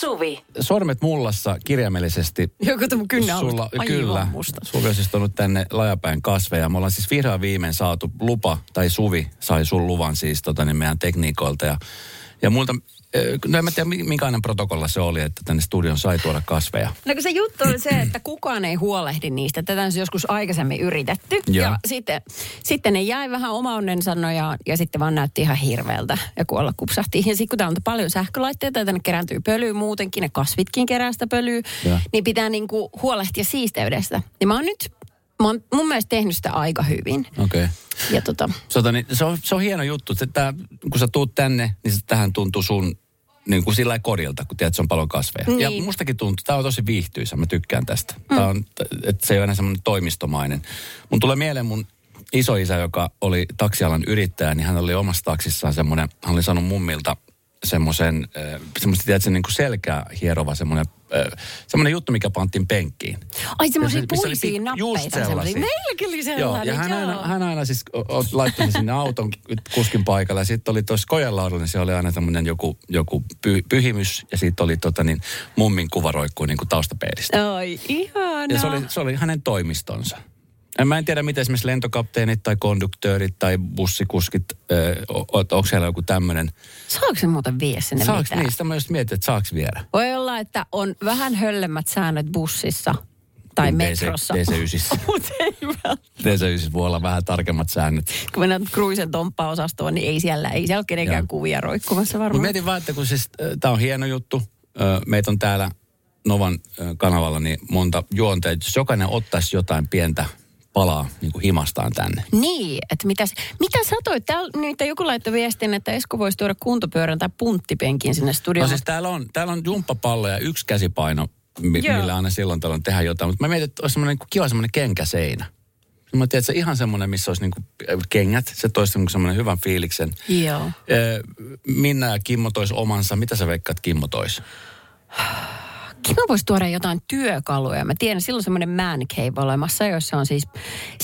Suvi. Sormet mullassa kirjaimellisesti. Joku tämän kynnä on aivan musta. Suvi on siis tuonut tänne Lajapään kasveja. Me ollaan siis vihdoin viimein saatu lupa, tai Suvi sai sun luvan siis niin meidän tekniikoilta. Ja multa, no en mä tiedä minkäinen protokolla se oli, että tänne studion sai tuoda kasveja. No kun se juttu oli se, että kukaan ei huolehdi niistä. Tätä on joskus aikaisemmin yritetty. Ja sitten ne jäi vähän oma onnen sanojaan ja sitten vaan näytti ihan hirveältä ja kuolla kupsahtiin. Ja sitten kun täällä on paljon sähkölaitteita ja tänne kerääntyy pölyä muutenkin, ne kasvitkin kerää sitä pölyä, niin pitää niinku huolehtia siisteydestä. Ja mä oon nyt... mun mielestä tehnyt sitä aika hyvin. Okei. Ja se on hieno juttu. Tää, kun sä tuut tänne, niin se tähän tuntuu sun niin kuin sillä kodilta, kun tiedät, se on paljon kasveja. Niin. Ja mustakin tuntuu, tää on tosi viihtyisä, mä tykkään tästä. Tää on, että se ei ole enää semmoinen toimistomainen. Mun tulee mieleen mun isoisä, joka oli taksialan yrittäjä, niin hän oli omassa taksissaan semmoinen, hän oli saanut mummilta semmoista, tiedätkö, niin kuin selkää hierova semmoinen juttu, mikä pantiin penkkiin. Ai semmoisia puisia nappeita. Meilläkin oli sellainen. Ja hän aina siis laittoi sinne auton kuskin paikalle. Ja sitten oli tuossa kojelaudulla, niin se oli aina tämmöinen joku pyhimys. Ja siitä oli mummin kuva roikkuu niin kuin taustapeilistä. Ai ihanaa. Ja se oli hänen toimistonsa. Mä en tiedä, miten esimerkiksi lentokapteenit tai konduktöörit tai bussikuskit, onko siellä joku tämmöinen. Saako se muuten vie sinne saaks mitään? Niistä mä just mietin, että saaks viedä. Voi olla, että on vähän höllemmät säännöt bussissa tai metrossa. DC9. DC9 voi olla vähän tarkemmat säännöt. Kun mennään Cruisen tomppaosastoon, niin ei siellä ole kenenkään kuvia roikkumassa varmaan. Mä mietin vaan, että kun siis tää on hieno juttu, meitä on täällä Novan kanavalla niin monta juonteja, jos jokainen ottaisi jotain pientä palaa niin kuin himastaan tänne. Niin, että mitä sä toit? Täällä joku laittoi viestin, että Esko voisi tuoda kuntopyörän tai punttipenkin sinne studioon. No siis täällä on jumppapalloja, yksi käsipaino, millä aina silloin tällöin tehdään jotain. Mutta mä mietin, että olisi semmoinen kiva semmoinen kenkäseinä. Mä tiedän, että se ihan semmoinen, missä olisi niinku kengät. Se toisi semmoinen hyvän fiiliksen. Joo. Minna ja Kimmo tois omansa. Mitä sä veikkaat Kimmo tois? Kimmo voisi tuoda jotain työkaluja. Mä tiedän, silloin semmoinen man cave olemassa, jossa on siis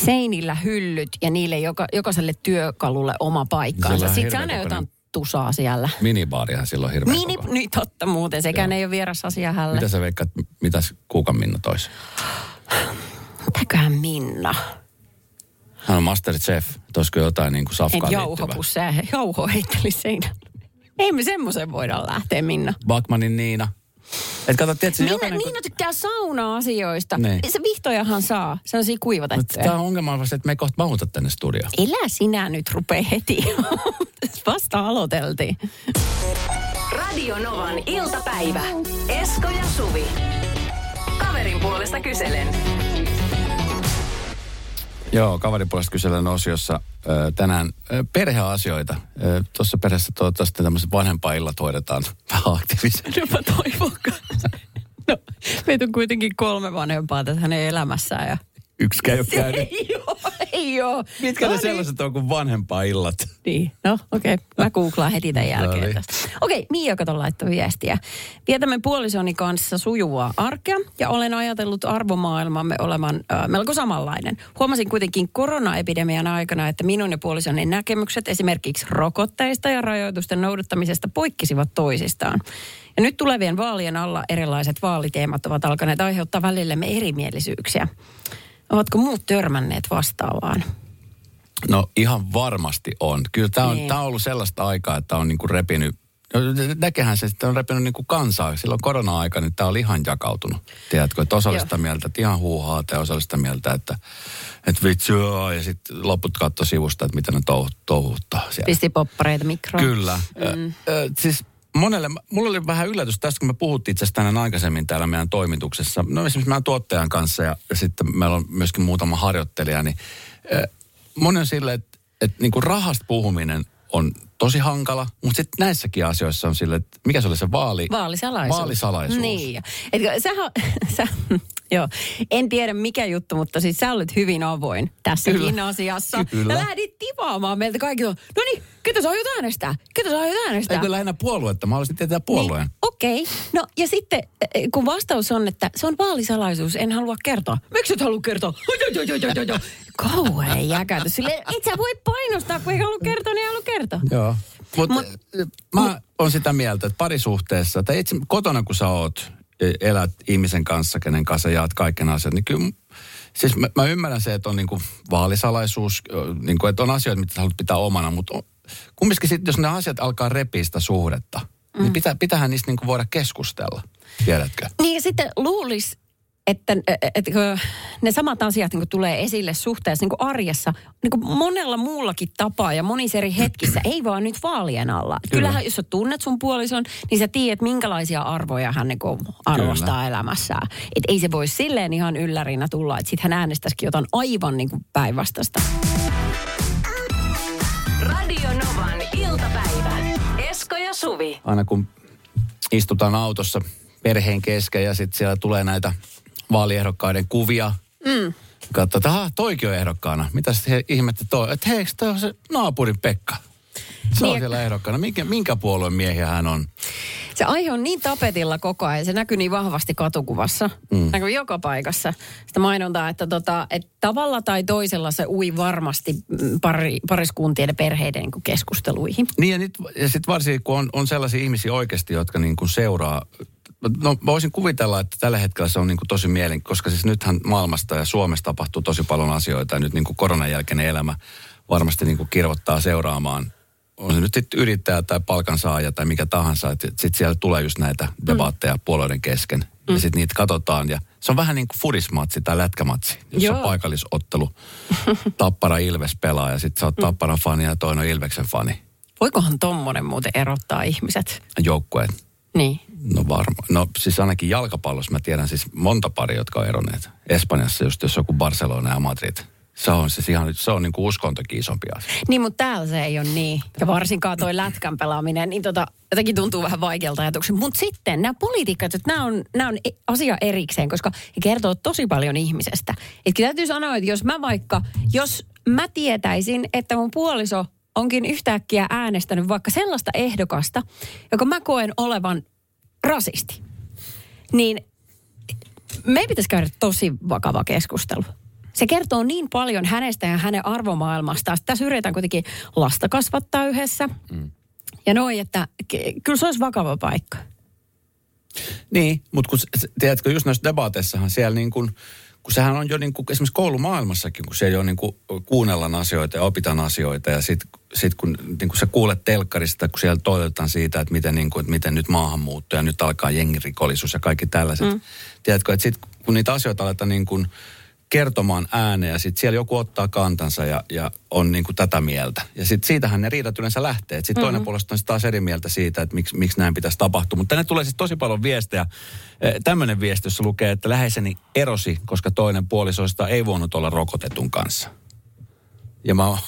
seinillä hyllyt ja niille jokaiselle työkalulle oma paikkaansa. Sitten se aina jotain tusaa siellä. Minibaarihan silloin hirveän koko. Niin totta muuten, sekään ei ole vieras asia hälle. Mitä sä veikkaat, mitäs Kuukan Minna toisi? Mitäköhän Minna? Hän on MasterChef. Toisiko jotain niin kuin safkaan liittyvää? Jauho heitteli seinälle. Ei me semmoisen voidaan lähteä, Minna. Backmanin Niina. Et kato, tietysti, Niina tykkää sauna-asioista. Niin. Se vihtojahan saa. Se on siinä kuivatettuja. Tämä on ongelma vasta, että me ei kohta mahuta tänne studioon. Elä sinä nyt rupee heti. Vasta aloiteltiin. Radio Novan iltapäivä. Esko ja Suvi. Kaverin puolesta kyselen. Joo, kaverin puolesta kyselen osiossa tänään perheasioita. Tuossa perheessä toivottavasti tämmöiset vanhempaillat hoidetaan vähän aktiivisesti. No mä toivon kanssa. No, meitä on kuitenkin 3 vanhempaa tässä hänen elämässään. Ja... yksikään ei ole käynyt. Ei oo. Mitkä ne sellaiset on kuin vanhempaillat? Niin, no okei. Mä googlaan heti tämän jälkeen tästä. Okei, Miia kato laittoi viestiä. Vietämme puolisoni kanssa sujuvaa arkea ja olen ajatellut arvomaailmamme olevan melko samanlainen. Huomasin kuitenkin koronaepidemian aikana, että minun ja puolisoni näkemykset esimerkiksi rokotteista ja rajoitusten noudattamisesta poikkisivat toisistaan. Ja nyt tulevien vaalien alla erilaiset vaaliteemat ovat alkaneet aiheuttaa välillemme erimielisyyksiä. Ovatko muut törmänneet vastaavaan? No ihan varmasti on. Kyllä tämä on ollut sellaista aikaa, että on niinku repinyt, näkehän se, että on repinyt niinku kansaa. Silloin korona-aika, niin tämä oli ihan jakautunut. Tiedätkö, että osallista mieltä, että ihan huuhaata ja osallista mieltä, että vitsi, ja sitten loput katso sivusta, että mitä ne touhuttaa siellä. Pisti poppareita mikroon. Kyllä. Siis... mulla oli vähän yllätys tästä, kun me puhuttiin itse asiassa tänään aikaisemmin täällä meidän toimituksessa. No esimerkiksi meidän tuottajan kanssa ja sitten meillä on myöskin muutama harjoittelija. Niin, moni on silleen, että niinku rahasta puhuminen on tosi hankala, mutta sitten näissäkin asioissa on silleen, että mikä se oli se vaalisalaisuus. Vaalisalaisuus. Niin, etkö sä... Joo, en tiedä mikä juttu, mutta siis sä olet hyvin avoin tässäkin asiassa. Kyllä. Ja lähdit tipaamaan meiltä kaikille. No niin, ketä sä aiot äänestää? Eikö lähinnä puoluetta? Mä haluaisin tietää puolueen. Niin, okei. No ja sitten, kun vastaus on, että se on vaalisalaisuus, en halua kertoa. Miksi et halua kertoa? Kauhean jäkätys. Silleen, et sä voi painostaa, kun ei halua kertoa, niin ei halua kertoa. Joo. Mä oon sitä mieltä, että parisuhteessa, tai itse kotona kun sä oot, elät ihmisen kanssa, kenen kanssa jaat kaiken asiat, niin kyllä, siis mä ymmärrän se, että on niinku vaalisalaisuus, niinku, että on asioita, mitä sä haluat pitää omana, mutta kumminkin sitten, jos ne asiat alkaa repiä sitä suhdetta, niin pitäähän niistä niinku voida keskustella, tiedätkö? Niin ja sitten luulisi, että ne samat asiat niin tulee esille suhteessa niin arjessa niin monella muullakin tapaa ja monissa eri hetkissä, ei vaan nyt vaalien alla. Kyllähän jos sä tunnet sun puolison, niin sä tiedät minkälaisia arvoja hän niin arvostaa elämässään. Et ei se voi silleen ihan yllärinä tulla, että sit hän äänestäisikin jotain aivan niin päinvastaista. Radio Novan iltapäivä. Esko ja Suvi. Aina kun istutaan autossa perheen kesken ja sitten siellä tulee näitä vaaliehdokkaiden kuvia. Katsotaan, että toikin on ehdokkaana. Mitäs he ihmettä toi? Että hei, toi on se naapurin Pekka. Se on siellä ehdokkaana. Minkä puolueen miehiä hän on? Se aihe on niin tapetilla koko ajan. Se näkyy niin vahvasti katukuvassa. Näkyy joka paikassa. Sitä mainontaa, että, että tavalla tai toisella se ui varmasti pariskuntien ja perheiden niin kuin keskusteluihin. Niin ja sitten varsinkin, kun on sellaisia ihmisiä oikeasti, jotka niin kuin seuraa. No voisin kuvitella, että tällä hetkellä se on niin kuin tosi mielenkiintoista, koska siis nythän maailmasta ja Suomessa tapahtuu tosi paljon asioita ja nyt niin kuin koronan jälkeinen elämä varmasti niin kuin kirvoittaa seuraamaan. On se nyt sitten yrittäjä tai palkansaaja tai mikä tahansa, että sitten siellä tulee just näitä debaatteja puolueiden kesken ja sitten niitä katsotaan ja se on vähän niin kuin fudismatsi tai lätkämatsi, jossa on paikallisottelu. Tappara Ilves pelaa ja sitten sä oot Tapparan fani ja toinen on Ilveksen fani. Voikohan tommonen muuten erottaa ihmiset? Joukkueet. Niin. No varmaan. No siis ainakin jalkapallossa mä tiedän siis monta paria, jotka on eronneet. Espanjassa just jos joku Barcelona ja Madrid. Se on siis ihan, se on niinku uskontokin isompi asia. Niin, mutta täällä se ei ole niin. Ja varsinkaan toi lätkän pelaaminen, niin jotenkin tuntuu vähän vaikealta ajatuksen. Mutta sitten nämä politiikat, että nämä on asia erikseen, koska he kertoo tosi paljon ihmisestä. Että täytyy sanoa, että jos mä tietäisin, että mun puoliso onkin yhtäkkiä äänestänyt vaikka sellaista ehdokasta, joka mä koen olevan rasisti, niin me ei pitäisi käydä tosi vakava keskustelu. Se kertoo niin paljon hänestä ja hänen arvomaailmastaan. Tässä yritetään kuitenkin lasta kasvattaa yhdessä. Ja noin, että kyllä se olisi vakava paikka. Niin, mutta kun, tiedätkö, just noissa debateissahan siellä niin kuin, kun sehän on jo niin kuin esimerkiksi koulumaailmassakin, kun siellä jo niin kuin kuunnellaan asioita ja opitaan asioita ja sitten kun niin kuin sä kuulet telkkarista, kun siellä toivotetaan siitä, että miten nyt maahanmuutto ja nyt alkaa jengirikollisuus ja kaikki tällaiset. Tiedätkö, että sitten kun niitä asioita aletaan niin kuin kertomaan ääneen ja sitten siellä joku ottaa kantansa ja on niin kuin tätä mieltä. Ja sitten siitähän ne riidat yleensä lähtee. Sitten toinen puolesta on taas eri mieltä siitä, että miksi näin pitäisi tapahtua. Mutta tänne tulee siis tosi paljon viestejä. Tämmöinen viesti, jossa lukee, että läheiseni erosi, koska toinen puolisoista ei voinut olla rokotetun kanssa. Ja mä oon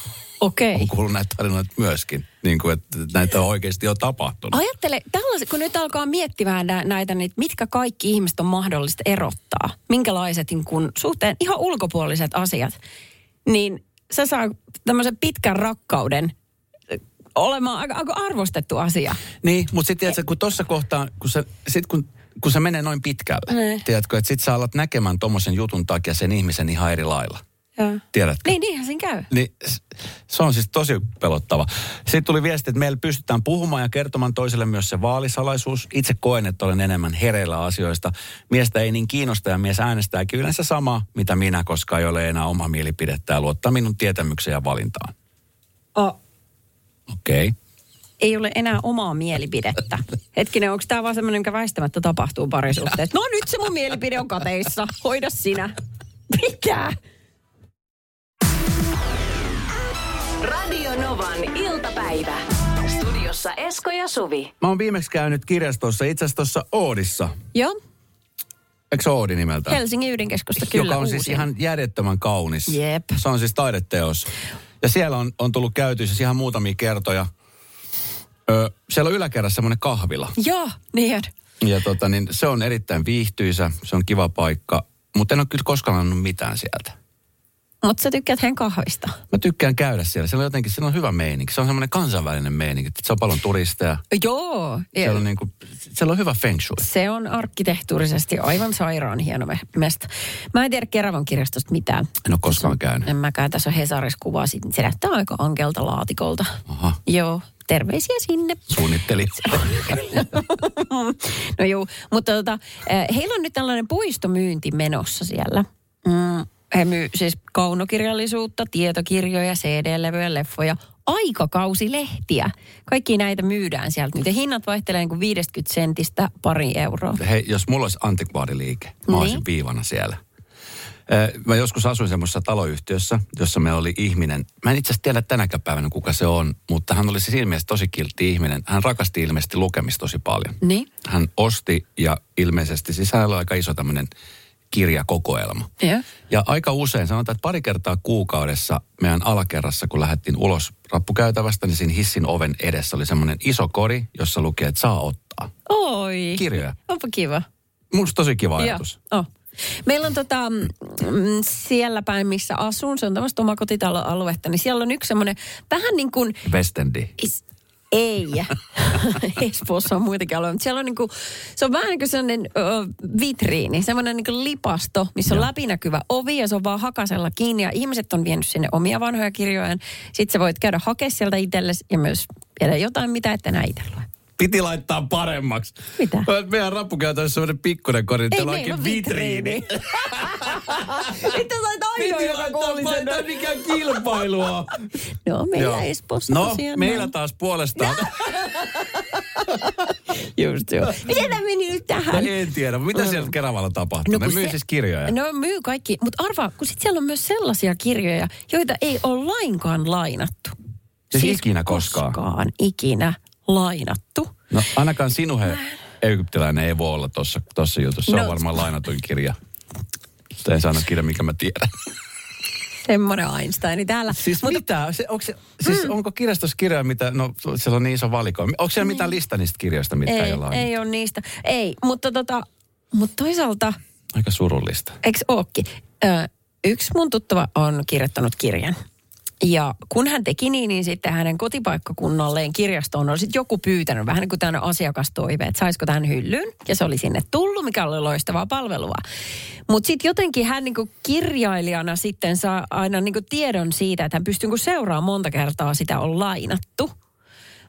kuullut näitä tarinoita myöskin, niin kuin, että näitä oikeasti on tapahtunut. Ajattele, kun nyt alkaa miettimään näitä, niin mitkä kaikki ihmiset on mahdollista erottaa, minkälaiset niin kun suhteen ihan ulkopuoliset asiat, niin se saa tämmöisen pitkän rakkauden olemaan aika arvostettu asia. Niin, mutta sitten tiedätkö, kun tuossa kohtaa, kun se menee noin pitkälle, tiedätkö, että sit sä alat näkemään tommosen jutun takia sen ihmisen ihan eri lailla. Tiedätkö? Niin, niinhän siinä käy. Niin, se on siis tosi pelottava. Sitten tuli viesti, että meillä pystytään puhumaan ja kertomaan toiselle myös se vaalisalaisuus. Itse koen, että olen enemmän hereillä asioista. Miestä ei niin kiinnosta ja mies äänestääkin yleensä samaa, mitä minä, koska ei ole enää oma mielipidettä ja luottaa minun tietämykseen ja valintaan. Okei. Ei ole enää omaa mielipidettä. Hetkinen, onko tämä vaan semmoinen, mikä väistämättä tapahtuu parisuhteessa? No nyt se mun mielipide on kateissa. Hoida sinä. Mikä? Radio Novan iltapäivä. Studiossa Esko ja Suvi. Mä oon viimeksi käynyt kirjastossa, itse asiassa tuossa Oodissa. Joo. Eikö se Oodi nimeltään? Helsingin ydinkeskusta, kyllä. Joka on uusin. Siis ihan järjettömän kaunis. Jep. Se on siis taideteos. Ja siellä on tullut käytyissä ihan muutamia kertoja. Siellä on yläkerrassa semmoinen kahvila. Joo, niin. Ja niin, se on erittäin viihtyisä, se on kiva paikka. Mutta en ole kyllä koskaan annut mitään sieltä. Mutta sä tykkäät heidän kahvista. Mä tykkään käydä siellä. Siellä on hyvä meininki. Se on semmoinen kansainvälinen meininki. Se on paljon turisteja. Joo. Siellä on, niin kuin, siellä on hyvä feng shui. Se on arkkitehtuurisesti aivan sairaan hieno mesta. Mä en tiedä Keravan kirjastosta mitään. En ole koskaan käynyt. En mäkään. Tässä on Hesaris kuvaa. Se näyttää aika ankelta laatikolta. Aha. Joo. terveisiä sinne. Suunnittelit. No juu, mutta heillä on nyt tällainen puistomyynti menossa siellä. He myy siis kaunokirjallisuutta, tietokirjoja, CD-levyjä, leffoja, aikakausilehtiä. Kaikki näitä myydään sieltä nyt. Ja hinnat vaihtelee niin kuin 50 sentistä pari euroa. Hei, jos mulla olisi antikvaariliike, mä olisin piivana siellä. Mä joskus asuin semmoisessa taloyhtiössä, jossa meillä oli ihminen. Mä en itse asiassa tiedä tänäkään päivänä, kuka se on, mutta hän oli siis ilmeisesti tosi kiltti ihminen. Hän rakasti ilmeisesti lukemista tosi paljon. Niin? Hän osti ja ilmeisesti, siis hänellä oli aika iso tämmöinen kirjakokoelma. Ja aika usein, sanotaan, että pari kertaa kuukaudessa meidän alakerrassa, kun lähdettiin ulos rappukäytävästä, niin siinä hissin oven edessä oli semmoinen iso kori, jossa luki, että saa ottaa. Oi. Kirjoja. Onpa kiva. Musta tosi kiva ajatus. Joo. Meillä on siellä päin, missä asun, se on tämmöistä omakotitaloaluetta, niin siellä on yksi semmoinen vähän niin kuin... Westendi. Ei. Espoossa on muitakin aloja, mutta siellä on niin kuin, se on vähän niin kuin sellainen vitriini, semmoinen niin kuin lipasto, missä on läpinäkyvä ovi ja se on vaan hakasella kiinni ja ihmiset on vienyt sinne omia vanhoja kirjojaan. Sitten sä voit käydä hakemaan sieltä itsellesi ja myös viedä jotain, mitä et enää itse lue. Piti laittaa paremmaksi. Mitä? Meidän rappukäytävä on semmoinen pikkuinen kori, teillä onkin vitriini. Itse sait ainoa, joka kuoli sen. Piti laittaa mikään kilpailua. No, meillä Espoossa tosiaan. No, meillä taas puolestaan. Just joo. Miten tämä meni nyt tähän? No, en tiedä. Mitä siellä Keravalla tapahtuu? No, ne myy siis kirjoja. No myy kaikki. Mutta arvaa, kun sitten siellä on myös sellaisia kirjoja, joita ei ole lainkaan lainattu. Siis ikinä koskaan. Ikinä. Lainattu. No ainakaan sinuhe egyptiläinen ei voi olla tuossa jutussa. Se on varmaan lainatuin kirja. Sitä ei sano kirja, mikä mä tiedän. Semmoinen Einsteini täällä. Siis mutta, mitä? Onko kirjastossa kirjoja, mitä... No siellä on niin iso valiko. Onko siellä mitään lista niistä kirjoista, mitkä ei ole lainattu? Ei ole niistä. Ei, mutta toisaalta... Aika surullista. Eikö ookin? Yksi mun tuttava on kirjoittanut kirjan. Ja kun hän teki niin sitten hänen kotipaikkakunnalleen kirjastoon oli sitten joku pyytänyt, vähän niin kuin tämmöinen asiakastoive, että saisiko tämän hyllyn. Ja se oli sinne tullut, mikä oli loistavaa palvelua. Mutta sitten jotenkin hän niin kuin kirjailijana sitten saa aina niin kuin tiedon siitä, että hän pystyy seuraamaan monta kertaa sitä on lainattu.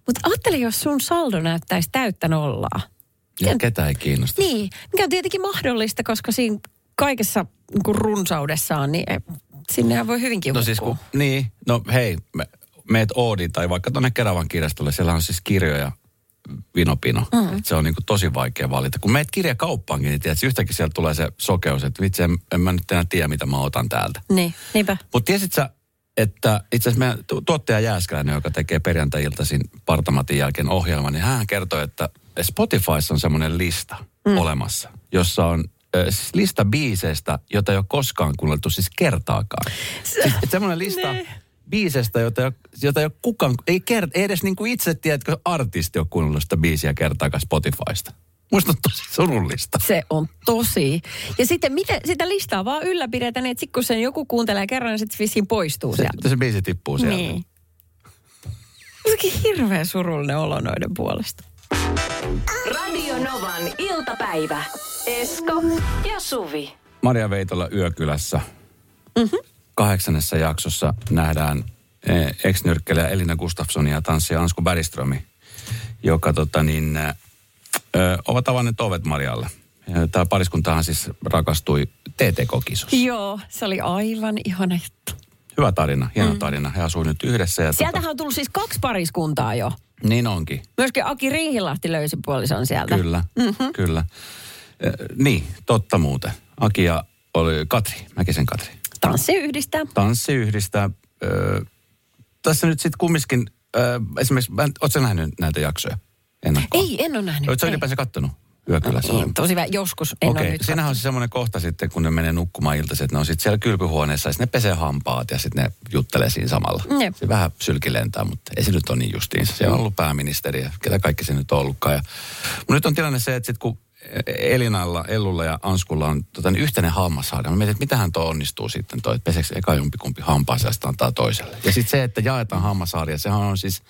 Mutta ajattelin, jos sun saldo näyttäisi täyttä nollaa. Ja ketä ei kiinnosta. Niin, mikä on tietenkin mahdollista, koska siinä kaikessa niin kuin runsaudessaan niin... Sinnehän voi hyvinkin hukkua. No siis kun, niin, no hei, meet Oodi tai vaikka tuonne Keravan kirjastolle, siellä on siis kirjoja vinopino. Se on niinku tosi vaikea valita. Kun meet kirjakauppaankin, niin tiedät, yhtäkkiä siellä tulee se sokeus, että vitsi, en mä nyt enää tiedä, mitä mä otan täältä. Niin, niinpä. Mutta tiesit sä, että itse asiassa meidän tuottaja Jääskäläinen, joka tekee perjantai-iltaisin Partamatin jälkeen ohjelman, niin hän kertoi, että Spotifyssa on semmoinen lista olemassa, jossa on... Siis lista biiseistä, jota ei ole koskaan kuunneltu siis kertaakaan. Siis semmoinen lista biiseistä, jota ei ole kukaan, ei edes niin kuin itse tiedätkö, artisti on kuunnellut sitä biisiä kertaakaan Spotifysta. Musta on tosi surullista. Se on tosi. Ja sitten mitä, sitä listaa vaan ylläpidetään, että sitten kun sen joku kuuntelee kerran, niin sitten vissiin poistuu sieltä. Se biisi tippuu sieltä. Niin. Sekin hirveän surullinen olo noiden puolesta. Radio Novan iltapäivä. Esko ja Suvi. Marja Veitola Yökylässä. 8. jaksossa nähdään ex-nyrkkeilijä Elina Gustafssonia ja tanssija Ansko Berströmi, joka ovat avanneet ovet Marjalle. Tämä pariskuntahan siis rakastui TTK-kisossa. Joo, se oli aivan ihana juttu. Hyvä tarina, hieno tarina. He asuu nyt yhdessä. Ja sieltähän on tullut siis 2 pariskuntaa jo. Niin onkin. Myöskin Aki Riihilahti löysi puolison sieltä. Kyllä, kyllä. Niin, totta muuten. Aki ja oli Katri, Mäkisen Katri. Tanssi yhdistää. Tässä nyt sitten kumminkin, esimerkiksi, ootko sä nähnyt näitä jaksoja ennakkoon? Ei, en ole nähnyt. Ootko sä ylipäänsä kattonut Yökylässä? No, tosi vähän, joskus en ole nyt. Siinähän on siis semmoinen kohta sitten, kun ne menee nukkumaan iltaisin, että ne on sitten siellä kylpyhuoneessa ja sitten ne pesee hampaat ja sitten ne juttelee siinä samalla. Ne. Se vähän sylki lentää, mutta ei se nyt ole niin justiinsa. Se on ollut pääministeri ja ketä kaikki se nyt on ollutkaan. Ja, mutta nyt on tilanne se, että sitten kun Elinalla, Ellulla ja Anskulla on yhteinen hammasharja. Mä mietin, että mitähän tuo onnistuu sitten toi, että peseksi eka jompikumpi hampaan säästä antaa toiselle. Ja sitten se, että jaetaan hammasharja, sehän on siis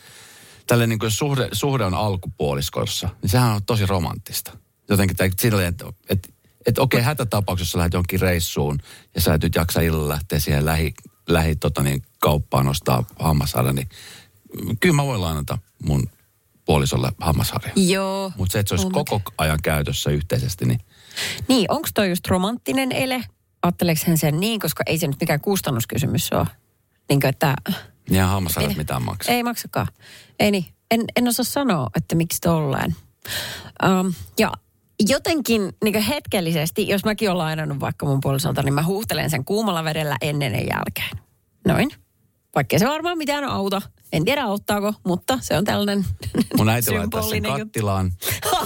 tällainen niin kuin suhde on alkupuoliskossa, niin sehän on tosi romanttista. Jotenkin silleen, että okei, hätätapauksessa lähdet jonkin reissuun ja sä et nyt jaksa illalla lähteä siihen lähi kauppaan ostaa hammasharja, niin Kyllä mä voin lainata mun puolisolle hammasharja. Joo. Mutta se, että se olisi koko ajan käytössä yhteisesti, niin... Niin, onko toi just romanttinen ele? Ajatteleeko hän sen niin, koska ei se nyt mikään kustannuskysymys ole. Niin kuin, että... Ja hammasharjat mitään maksaa. Ei maksakaan. Ei niin. En osaa sanoa, että miksi tolleen. Ja jotenkin niin hetkellisesti, jos mäkin olen lainannut vaikka mun puolisolta, niin mä huuhtelen sen kuumalla vedellä ennen ja jälkeen. Noin. Vaikkei se varmaan mitään auta. En tiedä auttaako, mutta se on tällainen symbolinen. Mun äiti laittaa sen kattilaan.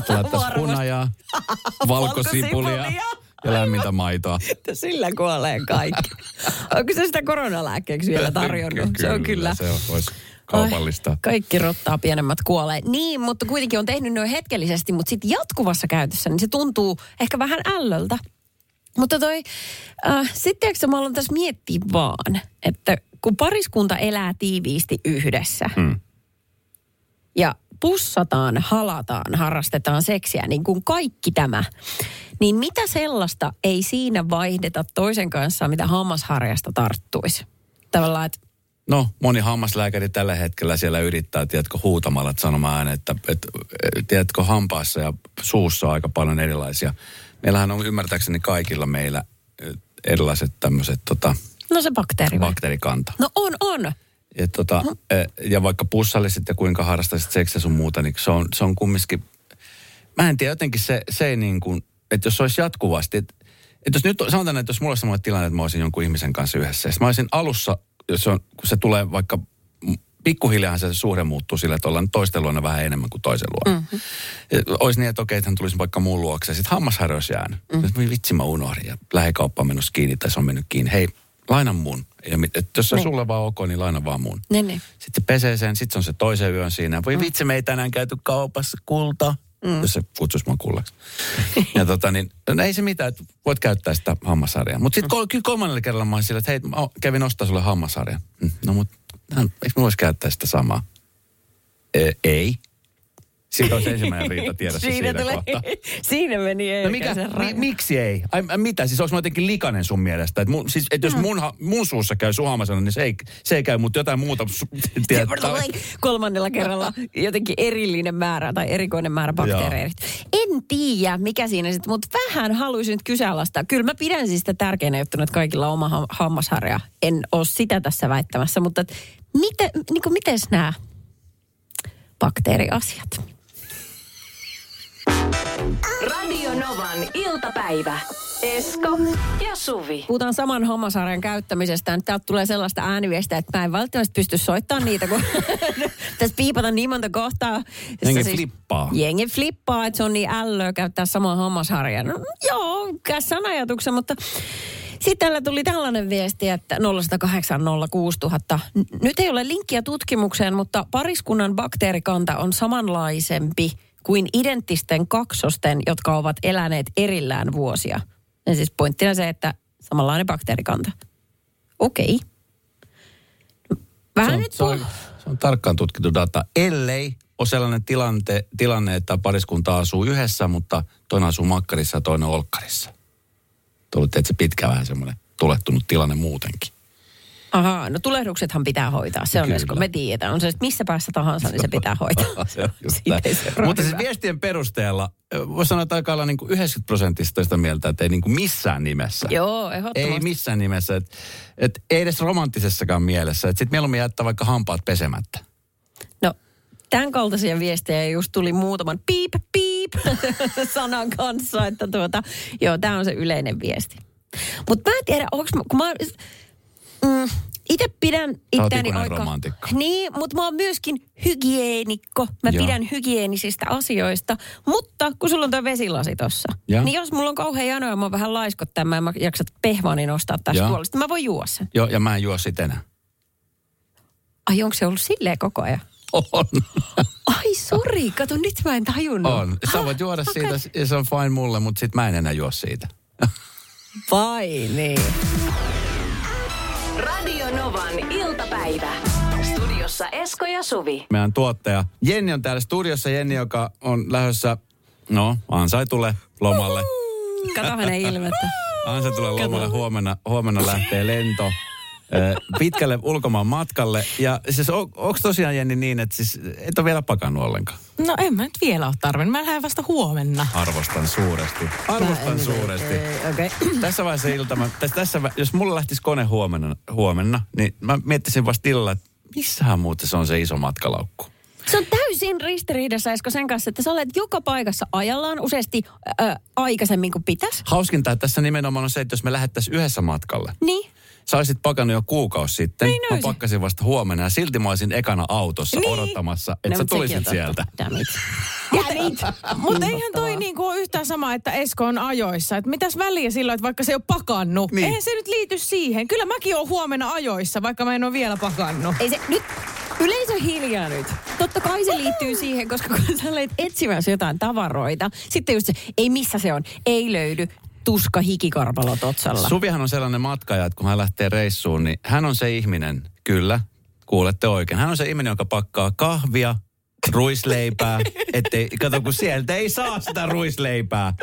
Laittaa hunajaa, valkosipulia ja lämmintä maitoa. Sillä kuolee kaikki. Onko se sitä koronalääkkeeksi vielä tarjonnut? Se on kyllä. Se olisi kaupallista. Ai, kaikki rottaa, pienemmät kuolee. Niin, mutta kuitenkin on tehnyt noin hetkellisesti, mutta sitten jatkuvassa käytössä, niin se tuntuu ehkä vähän ällöltä. Mutta toi, sitten eikö mä aloin tässä miettiä vaan, että kun pariskunta elää tiiviisti yhdessä ja pussataan, halataan, harrastetaan seksiä, niin kuin kaikki tämä, niin mitä sellaista ei siinä vaihdeta toisen kanssa, mitä hammasharjasta tarttuisi? Tavallaan, että... No, moni hammaslääkäri tällä hetkellä siellä yrittää, tiedätkö, huutamalla, että sanomaan ääneen, että tiedätkö, hampaassa ja suussa on aika paljon erilaisia. Meillähän on ymmärtääkseni kaikilla meillä erilaiset tämmöiset No se bakteerikanta. No on. Ja, ja vaikka pussalisit ja kuinka harrastaisit seksiä sun muuta, niin se on kumminkin... Mä en tiedä, jotenkin se ei niin kuin... Että jos se olisi jatkuvasti... Että jos nyt sanotaan, että jos mulla olisi sellainen tilanne, että mä olisin jonkun ihmisen kanssa yhdessä. Mä olisin alussa, kun se tulee vaikka... Pikkuhiljaa se suhde muuttuu sillä, että ollaan toisten luona vähän enemmän kuin toisen luona. Mm-hmm. Olisi niin, että okei, että hän tulisi vaikka muun luokse. Sitten hammasharja olisi jäänyt. Mm-hmm. Vitsi, mä unohdin. Ja lähikauppa on mennyt kiinni tai se on mennyt kiinni. Hei, laina mun. Et jos se on sulle vaan ok, niin laina vaan mun. Ne. Sitten se pesee sen, sitten se on se toisen yön siinä. Voi vitsi, me ei tänään käyty kaupassa, kulta. Mm. Jos se kutsuisi mua kullaksi. Ja no ei se mitään, että voit käyttää sitä hammasharjaa. Mutta sitten kolmannella kerralla mä olin sillä, että hei, mä kävin ostaa sulle hammasharjan. No mut, eikö mulla olisi käyttää sitä samaa? Ei. Siitä olisi ensimmäinen riita tiedossa siinä kohtaa. Siinä meni ei. No miksi ei? Ai, mitä? Siis olis mä jotenkin likainen sun mielestä? Et jos mun suussa käy sun hammasharja, niin se ei käy, mutta jotain muuta. Kolmannella kerralla jotenkin erillinen määrä tai erikoinen määrä bakteereja. En tiedä, mikä siinä sitten, mutta vähän haluaisin nyt kyseenalaistaa. Kyllä mä pidän siis sitä tärkeänä juttuna, että kaikilla on oma hammasharja. En ole sitä tässä väittämässä, mutta miten nämä bakteeriasiat? Radio Novan iltapäivä. Esko ja Suvi. Puhutaan saman hammasharjan käyttämisestä. Nyt täältä tulee sellaista ääniviestiä, että mä en välttämättä pysty soittamaan niitä, kun tässä piipata niin monta kohtaa. Jengi flippaa. Että se on niin ällöä käyttää samaa hammasharjaa. No, joo, kässän ajatuksen, mutta... Sitten täällä tuli tällainen viesti, että 0806000. Nyt ei ole linkkiä tutkimukseen, mutta pariskunnan bakteerikanta on samanlaisempi kuin identtisten kaksosten, jotka ovat eläneet erillään vuosia. Ja siis pointtina se, että samanlainen bakteerikanta. Okei. Vähän nyt... Se on tarkkaan tutkittu data, ellei ole sellainen tilanne, että pariskunta asuu yhdessä, mutta toinen asuu makkarissa ja toinen olkkarissa. Tullut, että se pitkä vähän semmoinen tulehtunut tilanne muutenkin. Ahaa, no tulehduksethan pitää hoitaa. Se on, kun me tiedetään. On se, että missä päässä tahansa, niin se pitää hoitaa. Mutta siis viestien perusteella, voisi sanoa, että aika olla niin kuin 90% sitä mieltä, että ei niin kuin missään nimessä. Joo, ehdottomasti. Ei missään nimessä. Et ei edes romanttisessakaan mielessä. Sitten mieluummin jättää vaikka hampaat pesemättä. No, tämän kaltaisia viestejä just tuli muutaman piip-sanan kanssa, että joo, tämä on se yleinen viesti. Mutta mä en tiedä, itse pidän itseäni aika... Niin, mutta mä oon myöskin hygienikko. Mä pidän hygienisistä asioista. Mutta kun sulla on toi vesilasi tossa, niin jos mulla on kauhean jano ja mä oon vähän laiskottaa, mä en jaksa pehvaa, niin ostaa tästä puolesta. Mä voin juoda sen. Joo, ja mä en juo sit enää. Ai, onko se ollut silleen koko ajan? On. Ai sori, kato nyt mä en tajunnut. On. Sä voit juoda siitä ja se on fine mulle, mutta sit mä en enää juo siitä. Vai niin. Radio Novan iltapäivä. Studiossa Esko ja Suvi. Meidän tuottaja Jenni on täällä studiossa. Jenni, joka on lähdössä, ansaitulle lomalle. Kato hänen ilmettä. Ansaitulle lomalle huomenna lähtee lento. pitkälle ulkomaan matkalle. Ja siis onko tosiaan, Jenni, niin, että siis et ole vielä pakannut ollenkaan? No en mä nyt vielä ole tarvinnut. Mä lähden vasta huomenna. Arvostan suuresti. Okay. Tässä vaiheessa ilta, jos mulla lähtisi kone huomenna, niin mä miettisin vasta illalla, että missähän muuten se on se iso matkalaukku. Se on täysin ristiriidassa, Esko, sen kanssa, että sä olet joka paikassa ajallaan useasti aikaisemmin kuin pitäisi. Hauskinta tässä nimenomaan on se, että jos me lähettäisiin yhdessä matkalle. Niin. Sä olisit pakannut jo kuukausi sitten. Niin mä pakkasin vasta huomenna ja silti mä olisin ekana autossa odottamassa, että sä tulisit sieltä. Mutta eihän toi niinku ole yhtään sama, että Esko on ajoissa. Et mitäs väliä silloin, että vaikka se ei ole pakannut. Niin. Eihän se nyt liity siihen. Kyllä mäkin oon huomenna ajoissa, vaikka mä en ole vielä pakannut. Ei se nyt... Yleisö hiljaa nyt. Totta kai se liittyy siihen, koska kun sä olet etsimässä jotain tavaroita, sitten just se, ei missä se on, ei löydy, tuska, hikikarpalo totsalla. Suvihan on sellainen matkaaja, että kun hän lähtee reissuun, niin hän on se ihminen, kyllä, kuulette oikein. Hän on se ihminen, joka pakkaa kahvia, ruisleipää, ettei, kato kun sieltä ei saa sitä ruisleipää.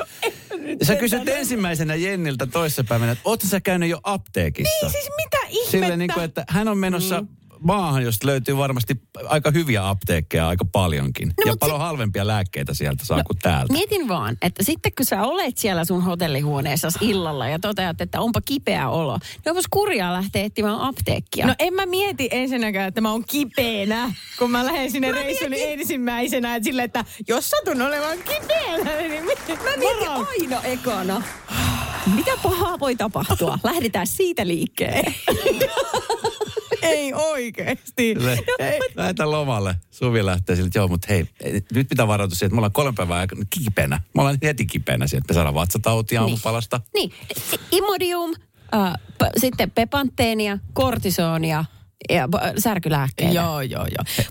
Sä kysyt ensimmäisenä Jenniltä toissapäivänä, että ootko sä käynyt jo apteekissa? Niin siis mitä ihmettä? Silleen niin kuin, että hän on menossa... maahan, josta löytyy varmasti aika hyviä apteekkeja, aika paljonkin. No, ja paljon halvempia lääkkeitä sieltä saa kuin täältä. Mietin vaan, että sitten kun sä olet siellä sun hotellihuoneessa illalla ja toteat, että onpa kipeä olo, niin onpas kurjaa lähteä etsimään apteekkia. No en mä mieti ensinnäkään, että mä oon kipeänä, kun mä lähden sinne reissuun ensimmäisenä. Että sille, että jos satun olemaan kipeänä, niin mä mietin aina ekana. Mitä pahaa voi tapahtua? Lähdetään siitä liikkeelle. Ei oikeesti. Lähetään lomalle. Suvi lähtee sille, että joo, mutta hei, nyt pitää varautua siihen, että me ollaan 3 päivää kipeänä. Me ollaan heti kipeänä siihen, että me saadaan vatsatautia aamupalasta. Niin. Imodium, sitten pepanteenia, kortisonia ja särkylääkkeitä. Joo.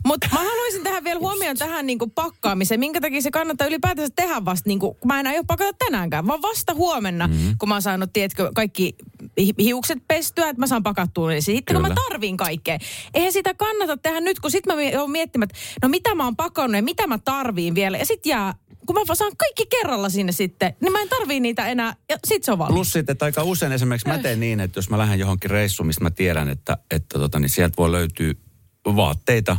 Mutta mä haluaisin tähän vielä huomioon tähän niinku pakkaamiseen. Minkä takia se kannattaa ylipäätänsä tehdä vasta, niinku, kun mä en aio pakata tänäänkään, vaan vasta huomenna, kun mä oon saanut, tiedätkö, kaikki hiukset pestyä, että mä saan pakattua niissä. Sitten kun mä tarviin kaikkea. Eihän sitä kannata tehdä nyt, kun sit mä oon miettimään, että no mitä mä oon pakannut ja mitä mä tarviin vielä. Ja sit jää, kun mä saan kaikki kerralla sinne sitten, niin mä en tarvii niitä enää ja sit se on valmis. Plus sitten, että aika usein esimerkiksi mä teen niin, että jos mä lähden johonkin reissuun, mistä mä tiedän, että niin sieltä voi löytyä vaatteita,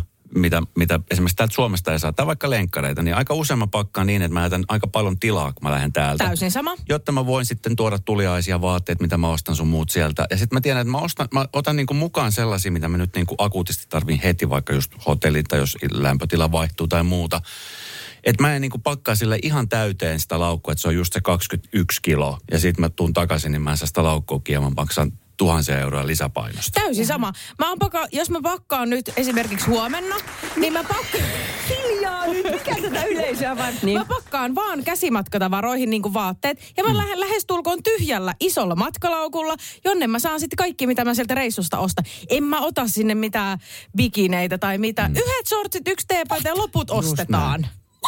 mitä esimerkiksi täältä Suomesta ei saa, tai vaikka lenkkareita, niin aika usein mä pakkaan niin, että mä jätän aika paljon tilaa, kun mä lähden täältä. Täysin sama. Jotta mä voin sitten tuoda tuliaisia vaatteet, mitä mä ostan sun muut sieltä. Ja sitten mä tiedän, että mä otan niinku mukaan sellaisia, mitä mä nyt niinku akuutisti tarviin heti, vaikka just hotelli tai jos lämpötila vaihtuu tai muuta. Että mä en niinku pakkaa sille ihan täyteen sitä laukkua, että se on just se 21 kiloa. Ja sitten mä tuun takaisin, niin mä en saa sitä laukkoa kiinni, mä maksan 1000 euroa lisäpainosta. Täysin sama. Jos mä pakkaan nyt esimerkiksi huomenna, niin mä pakkaan... Hiljaa nyt, mikä tätä yleisöä vaan... Niin. Mä pakkaan vaan käsimatkatavaroihin niin kuin vaatteet, ja mä lähden lähestulkoon tyhjällä isolla matkalaukulla, jonne mä saan sitten kaikki, mitä mä sieltä reissusta ostan. En mä ota sinne mitään bikineitä tai mitään. 1 shortsit, 1 teepaita ja loput ostetaan.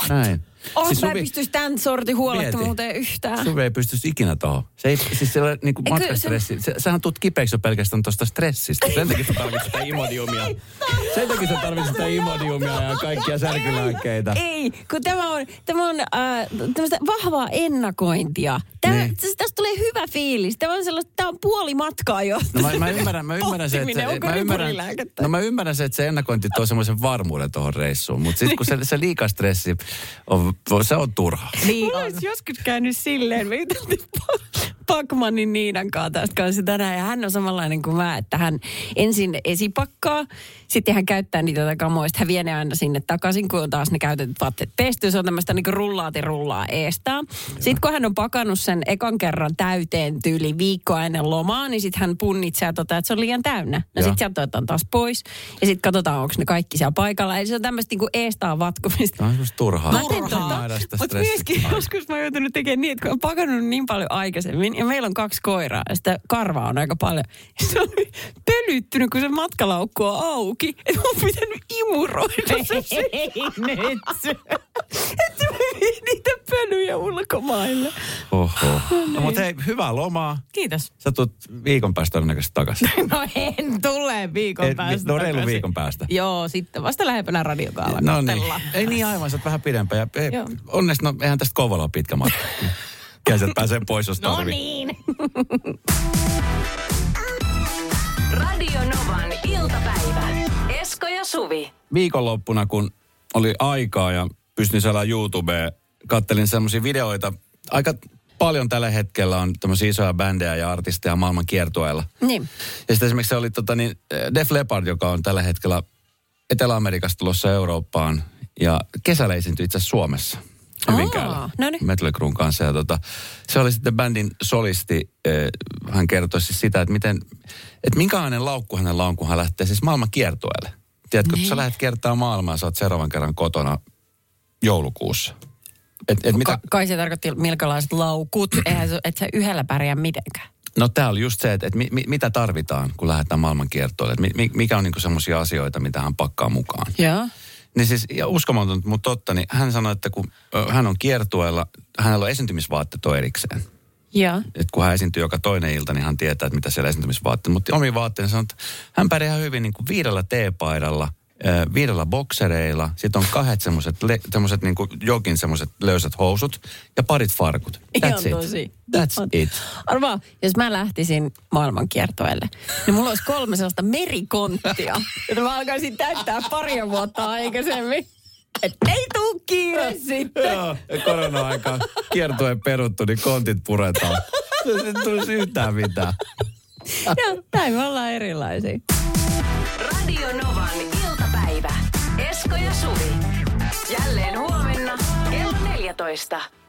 Näin. Siis mä en pystyisi tämän sortin huolettomuuteen yhtään. Suvi ei pystyisi ikinä tuohon. Se ei, siis siellä niinku matkastressi. Sähän tuut kipeäksi pelkästään tuosta stressistä. Sen takia sä tarvitset sitä imodiumia. Ja kaikkia särkylääkkeitä. Ei, kun tämä on tämmöistä vahvaa ennakointia. Tästä tulee hyvä fiilis. Tämä on puoli matkaa jo. No mä ymmärrän se, että se ennakointi tuo semmoisen varmuuden tuohon reissuun. Mutta sitten kun se liika stressi on... Se on turha. Niin mulla olisi joskus käynyt silleen, me juteltiin Pakmanin Niinan kanssa tänään, ja hän on samanlainen kuin mä, että hän ensin esipakkaa, sitten hän käyttää niitä kamoista, hän vie ne aina sinne takaisin, kun on taas ne käytetyt vaatteet pesty, se on tämmöistä niin kuin rullaa eestää. Sitten kun hän on pakannut sen ekan kerran täyteen tyyli viikkoa ennen lomaa, niin sitten hän punnitsee ja toteaa, että se on liian täynnä. No sitten sieltä otetaan taas pois, ja sitten katsotaan, onko ne kaikki siellä paikalla. Eli se on tämmöistä niin kuin eestää vatkumista. Tämä on semmoista turhaa. Mutta myöskin joskus mä oon joutunut tekemään niin, että kun on pakannut niin paljon aikaisemmin, ja meillä on 2 koiraa, ja sitä karvaa on aika paljon. Se on pölyttynyt, kun se matkalaukku on auki. Et mä oon pitänyt imuroida sen. Että mä vien niitä pölyjä ulkomaille. Oho. No, mutta hei, hyvää lomaa. Kiitos. Sä tulet viikon päästä todennäköisesti takaisin. No en tule viikon päästä. No reilu viikon päästä. Joo, sitten vasta lähempänä radiokaala. No niin. Ei niin aivan, sä oot vähän pidempään. Ja onneksi, no eihän tästä Kouvola ole pitkä matka. Käsit pääsee pois, jos tarvii. No niin. Radio Novan iltapäivä. Esko ja Suvi. Viikonloppuna, kun oli aikaa ja pystyin sellaan YouTubeen, kattelin semmoisia videoita. Aika paljon tällä hetkellä on tämmöisiä isoja bändejä ja artisteja maailman kiertueella. Niin. Ja sitten esimerkiksi se oli Def Leppard, joka on tällä hetkellä Etelä-Amerikasta tulossa Eurooppaan. Ja kesällä esiintyi itse asiassa Suomessa. Hyvinkäällä. No niin. Metallikruun kanssa. Ja se oli sitten bändin solisti. Hän kertoi siis sitä, että minkälainen laukku hänellä on, kun hän lähtee siis maailman kiertueelle. Tiedätkö, niin. Kun sä lähdet kiertämään maailmaa, sä oot seuraavan kerran kotona joulukuussa. Mitä... Kai se tarkoitti milkalaiset laukut, et sä yhdellä pärjää mitenkään. No tää oli just se, että mitä tarvitaan, kun lähdetään maailman kiertoille. Mikä on niinku semmoisia asioita, mitä hän pakkaa mukaan. Joo. Niin siis, ja uskomaton, mutta totta, niin hän sanoi, että kun hän on kiertueella, hänellä on esiintymisvaatteet erikseen. Joo. Että kun hän esiintyy joka toinen ilta, niin hän tietää, että mitä siellä esiintymisvaatteet. Mutta omiin vaatteisiin sanoi, että hän pärjää hyvin niin kuin 5 teepaidalla. 5 boksereilla, sitten on 2 semmoiset niinku jokin semmoiset löysät housut ja parit farkut. That's it. Tosi. That's it. Arvaa, jos mä lähtisin maailmankiertoelle, niin mulla olisi 3 sellaista merikonttia, jota mä alkaisin täyttää paria vuotta aikaisemmin. Et ei tuu kiire sitten. Joo, korona-aika kiertoen peruttu, niin kontit puretaan. Se tulisi yhtään mitään. Joo, näin me ollaan erilaisia. Radio Novan Esko ja Suvi. Jälleen huomenna kello 14.